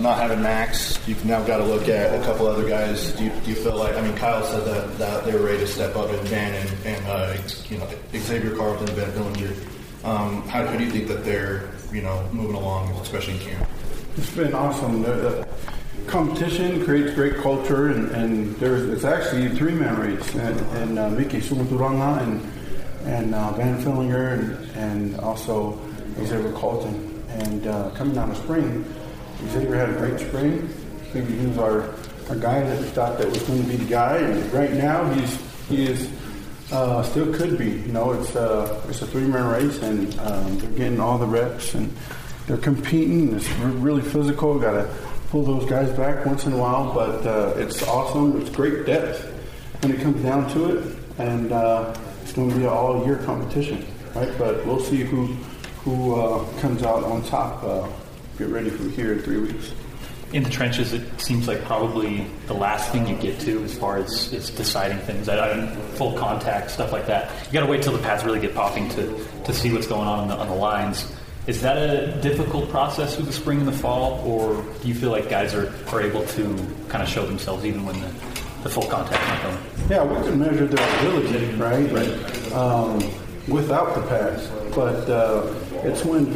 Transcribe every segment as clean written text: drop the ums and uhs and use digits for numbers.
So not having Max, you've now got to look at a couple other guys. Do you feel like, I mean, Kyle said that they were ready to step up, and Ben and you know, Xavier Carlton, Ben Fillinger. How do you think that they're, you know, moving along, especially in camp? It's been awesome. The competition creates great culture, and it's actually three-man race, and Viki Sumuturanga and Ben Fillinger and also Xavier Carlton. And coming down the spring, Xavier had a great spring. I think he was our guy that we thought that was going to be the guy, and right now he is still could be. You know, it's a three-man race, and they're getting all the reps, and they're competing. It's really physical. Got to pull those guys back once in a while, but it's awesome. It's great depth when it comes down to it, and it's going to be an all-year competition, right? But we'll see who comes out on top. Get ready from here in 3 weeks. In the trenches, it seems like probably the last thing you get to as far as it's deciding things. Full contact, stuff like that. You got to wait till the pads really get popping to see what's going on the lines. Is that a difficult process through the spring and the fall, or do you feel like guys are able to kind of show themselves even when the full contact's not going? Yeah, we can measure their ability, right? Without the pads, but. It's when you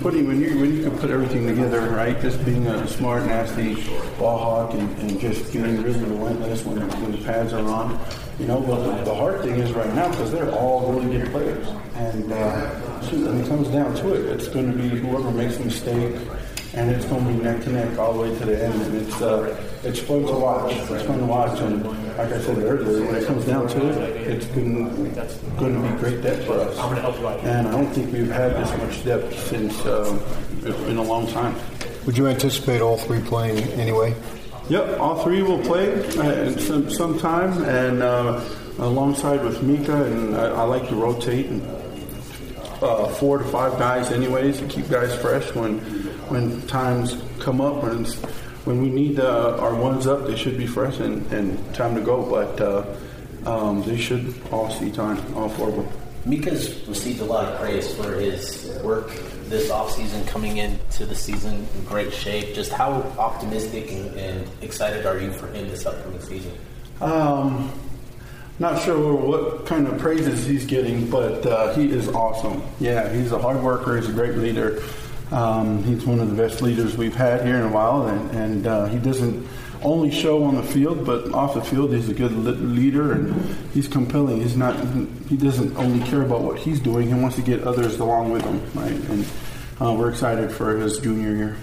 can put everything together, right? Just being a smart, nasty ball hawk and just getting really relentless when the pads are on. You know, but the hard thing is right now because they're all really good players. And when it comes down to it, it's going to be whoever makes a mistake, and it's going to be neck to neck all the way to the end. And it's fun to watch. It's fun to watch. And like I said earlier, when it comes down to it, it's going to be great depth for us. And I don't think we've had this much depth since it's been a long time. Would you anticipate all three playing anyway? Yep, all three will play at some time, and alongside with Mika. And I like to rotate and 4 to 5 guys anyways to keep guys fresh when times come up. When we need our ones up, they should be fresh and time to go. But they should all see time, all 4 of them. Mika's received a lot of praise for his work this offseason, coming into the season in great shape. Just how optimistic and excited are you for him this upcoming season? Not sure what kind of praises he's getting, but he is awesome. Yeah, he's a hard worker. He's a great leader. He's one of the best leaders we've had here in a while, and he doesn't only show on the field, but off the field he's a good leader, and he's compelling. He doesn't only care about what he's doing. He wants to get others along with him, right? And we're excited for his junior year.